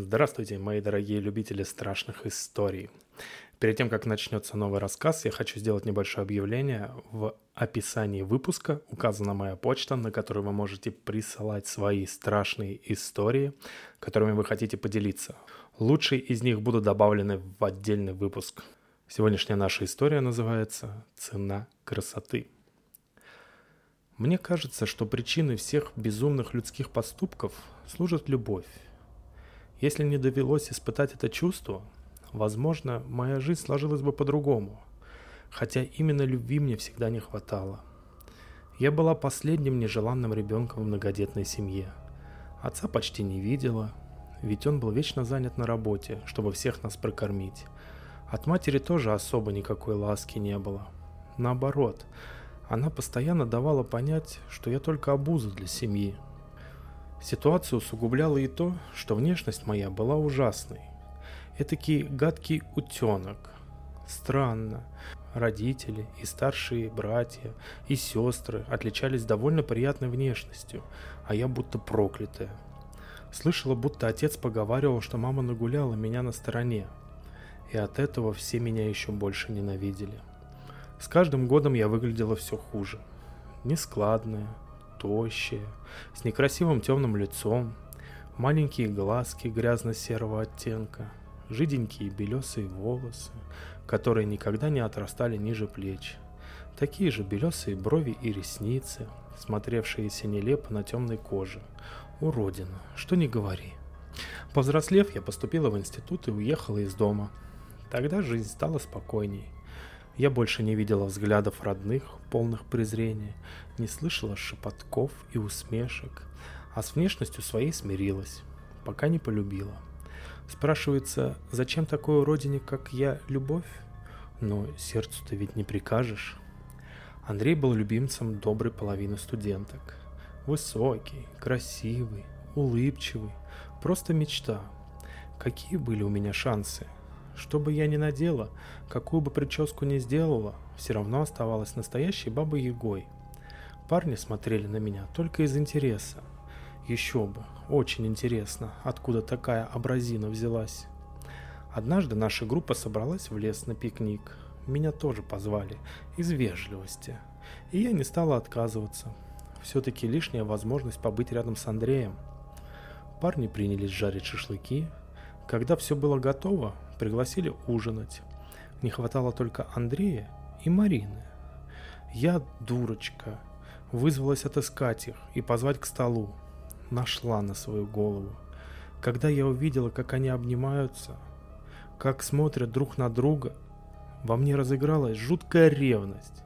Здравствуйте, мои дорогие любители страшных историй. Перед тем, как начнется новый рассказ, я хочу сделать небольшое объявление. В описании выпуска указана моя почта, на которую вы можете присылать свои страшные истории, которыми вы хотите поделиться. Лучшие из них будут добавлены в отдельный выпуск. Сегодняшняя наша история называется «Цена красоты». Мне кажется, что причиной всех безумных людских поступков служит любовь. Если не довелось испытать это чувство, возможно, моя жизнь сложилась бы по-другому, хотя именно любви мне всегда не хватало. Я была последним нежеланным ребенком в многодетной семье. Отца почти не видела, ведь он был вечно занят на работе, чтобы всех нас прокормить. От матери тоже особо никакой ласки не было. Наоборот, она постоянно давала понять, что я только обуза для семьи. Ситуацию усугубляло и то, что внешность моя была ужасной. Этакий гадкий утенок. Странно. Родители и старшие братья, и сестры отличались довольно приятной внешностью, а я будто проклятая. Слышала, будто отец поговаривал, что мама нагуляла меня на стороне. И от этого все меня еще больше ненавидели. С каждым годом я выглядела все хуже. Нескладная, тощая, с некрасивым темным лицом, маленькие глазки грязно-серого оттенка, жиденькие белесые волосы, которые никогда не отрастали ниже плеч, такие же белесые брови и ресницы, смотревшиеся нелепо на темной коже. Уродина, что ни говори. Повзрослев, я поступила в институт и уехала из дома. Тогда жизнь стала спокойней. Я больше не видела взглядов родных, полных презрения, не слышала шепотков и усмешек, а с внешностью своей смирилась, пока не полюбила. Спрашивается, зачем такой уродине, как я, любовь? Но сердцу-то ведь не прикажешь. Андрей был любимцем доброй половины студенток. Высокий, красивый, улыбчивый, просто мечта. Какие были у меня шансы? Что бы я ни надела, какую бы прическу ни сделала, все равно оставалась настоящей бабой-ягой. Парни смотрели на меня только из интереса. Еще бы, очень интересно, откуда такая образина взялась. Однажды наша группа собралась в лес на пикник. Меня тоже позвали, из вежливости. И я не стала отказываться. Все-таки лишняя возможность побыть рядом с Андреем. Парни принялись жарить шашлыки. Когда все было готово, пригласили ужинать. Не хватало только Андрея и Марины. Я, дурочка, вызвалась отыскать их и позвать к столу. Нашла на свою голову. Когда я увидела, как они обнимаются, как смотрят друг на друга, во мне разыгралась жуткая ревность.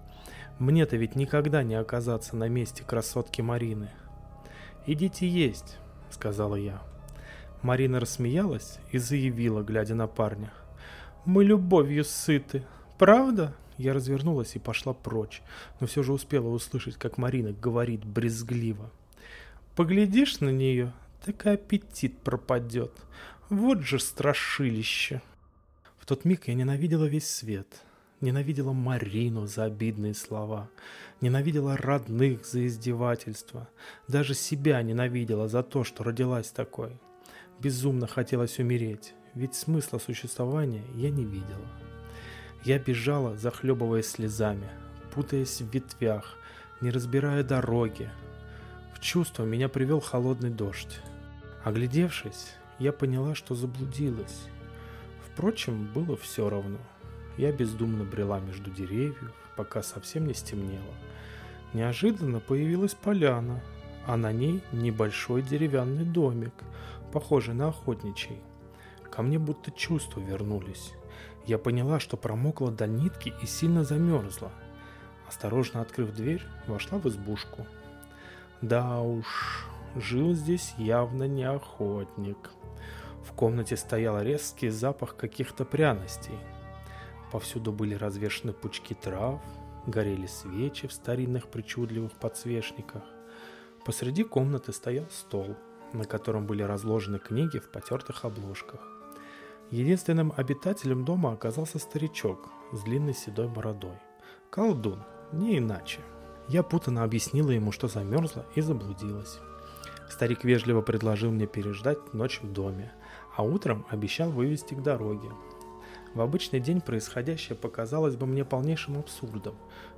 Мне-то ведь никогда не оказаться на месте красотки Марины. «Идите есть», — сказала я. Марина рассмеялась и заявила, глядя на парня: «Мы любовью сыты, правда?» Я развернулась и пошла прочь, но все же успела услышать, как Марина говорит брезгливо: «Поглядишь на нее, так и аппетит пропадет. Вот же страшилище!» В тот миг я ненавидела весь свет. Ненавидела Марину за обидные слова, ненавидела родных за издевательство, даже себя ненавидела за то, что родилась такой. Безумно хотелось умереть, ведь смысла существования я не видела. Я бежала, захлебываясь слезами, путаясь в ветвях, не разбирая дороги. В чувство меня привел холодный дождь. Оглядевшись, я поняла, что заблудилась. Впрочем, было все равно. Я бездумно брела между деревьев, пока совсем не стемнело. Неожиданно появилась поляна, а на ней небольшой деревянный домик, похожий на охотничий. Ко мне будто чувства вернулись. Я поняла, что промокла до нитки и сильно замерзла. Осторожно открыв дверь, вошла в избушку. Да уж, жил здесь явно не охотник. В комнате стоял резкий запах каких-то пряностей. Повсюду были развешаны пучки трав, горели свечи в старинных причудливых подсвечниках. Посреди комнаты стоял стол, на котором были разложены книги в потертых обложках. Единственным обитателем дома оказался старичок с длинной седой бородой. Колдун, не иначе. Я путанно объяснила ему, что замерзла и заблудилась. Старик вежливо предложил мне переждать ночь в доме, а утром обещал вывести к дороге. В обычный день происходящее показалось бы мне полнейшим абсурдом,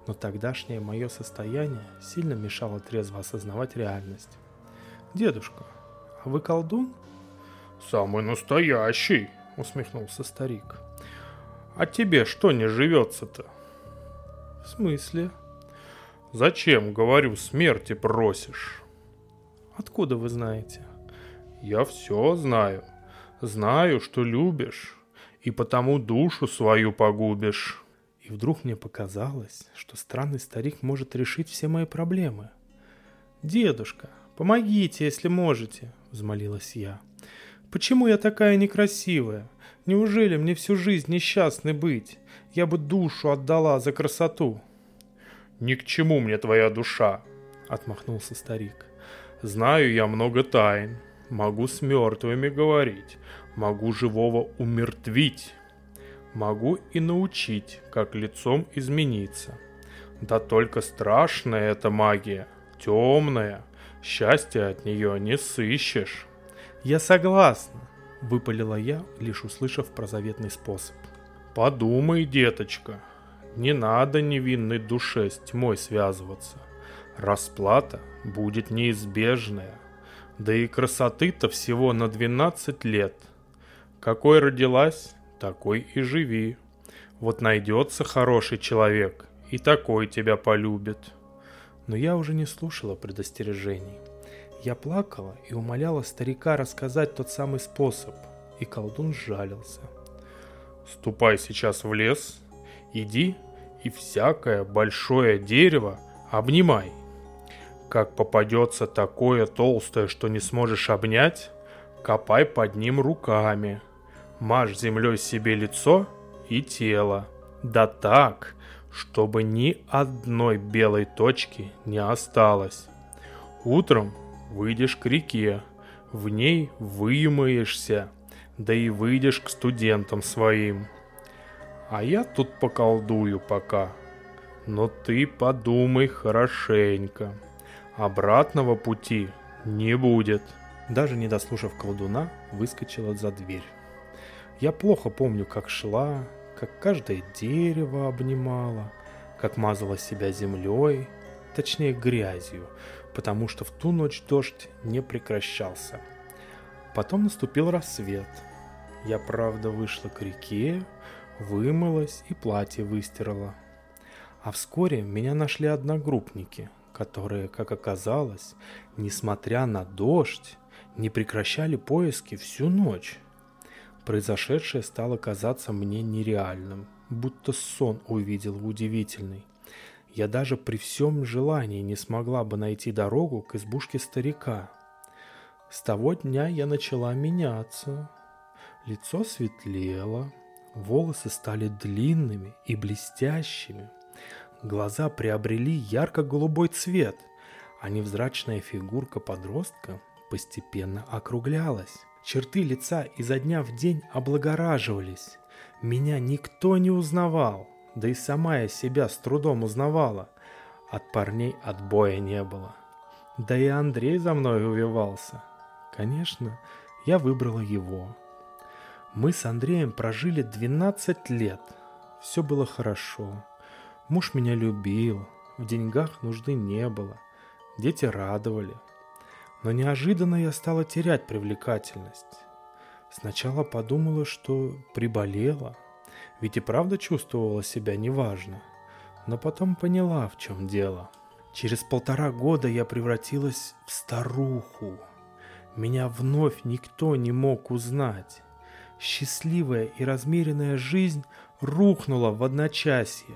но тогдашнее мое состояние сильно мешало трезво осознавать реальность. «Дедушка, а вы колдун?» «Самый настоящий!» — усмехнулся старик. «А тебе что не живется-то?» «В смысле?» «Зачем, говорю, смерти просишь?» «Откуда вы знаете?» «Я все знаю. Знаю, что любишь, и потому душу свою погубишь». И вдруг мне показалось, что странный старик может решить все мои проблемы. «Дедушка, помогите, если можете», — взмолилась я. «Почему я такая некрасивая? Неужели мне всю жизнь несчастной быть? Я бы душу отдала за красоту». «Ни к чему мне твоя душа», — отмахнулся старик. «Знаю я много тайн. Могу с мертвыми говорить. Могу живого умертвить. Могу и научить, как лицом измениться. Да только страшная эта магия, темная. Счастья от нее не сыщешь». «Я согласна», — выпалила я, лишь услышав про заветный способ. «Подумай, деточка. Не надо невинной душе с тьмой связываться. Расплата будет неизбежная. Да и красоты-то всего на 12 лет. Какой родилась, такой и живи. Вот найдется хороший человек, и такой тебя полюбит». Но я уже не слушала предостережений. Я плакала и умоляла старика рассказать тот самый способ, и колдун сжалился. «Ступай сейчас в лес, иди и всякое большое дерево обнимай. Как попадется такое толстое, что не сможешь обнять, копай под ним руками, мажь землей себе лицо и тело, да так, чтобы ни одной белой точки не осталось. Утром выйдешь к реке, в ней вымоешься, да и выйдешь к студентам своим. А я тут поколдую пока, но ты подумай хорошенько. Обратного пути не будет». Даже не дослушав колдуна, выскочила за дверь. Я плохо помню, как шла, как каждое дерево обнимала, как мазала себя землей, точнее грязью, потому что в ту ночь дождь не прекращался. Потом наступил рассвет. Я, правда, вышла к реке, вымылась и платье выстирала. А вскоре меня нашли одногруппники, которые, как оказалось, несмотря на дождь, не прекращали поиски всю ночь. Произошедшее стало казаться мне нереальным, будто сон увидела удивительный. Я даже при всем желании не смогла бы найти дорогу к избушке старика. С того дня я начала меняться. Лицо светлело, волосы стали длинными и блестящими. Глаза приобрели ярко-голубой цвет, а невзрачная фигурка подростка постепенно округлялась. Черты лица изо дня в день облагораживались. Меня никто не узнавал, да и сама я себя с трудом узнавала. От парней отбоя не было. Да и Андрей за мной увивался. Конечно, я выбрала его. Мы с Андреем прожили 12 лет. Все было хорошо. Муж меня любил, в деньгах нужды не было, дети радовали. Но неожиданно я стала терять привлекательность. Сначала подумала, что приболела, ведь и правда чувствовала себя неважно. Но потом поняла, в чем дело. Через 1,5 года я превратилась в старуху. Меня вновь никто не мог узнать. Счастливая и размеренная жизнь рухнула в одночасье.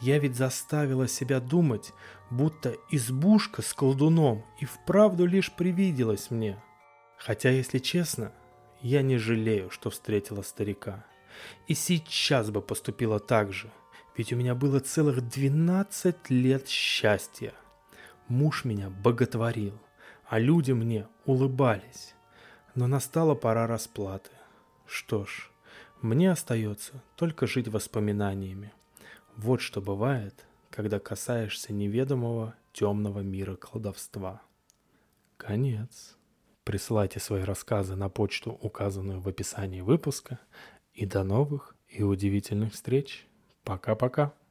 Я ведь заставила себя думать, будто избушка с колдуном и вправду лишь привиделась мне. Хотя, если честно, я не жалею, что встретила старика. И сейчас бы поступила так же, ведь у меня было целых 12 лет счастья. Муж меня боготворил, а люди мне улыбались. Но настала пора расплаты. Что ж, мне остается только жить воспоминаниями. Вот что бывает, когда касаешься неведомого темного мира колдовства. Конец. Присылайте свои рассказы на почту, указанную в описании выпуска. И до новых и удивительных встреч. Пока-пока.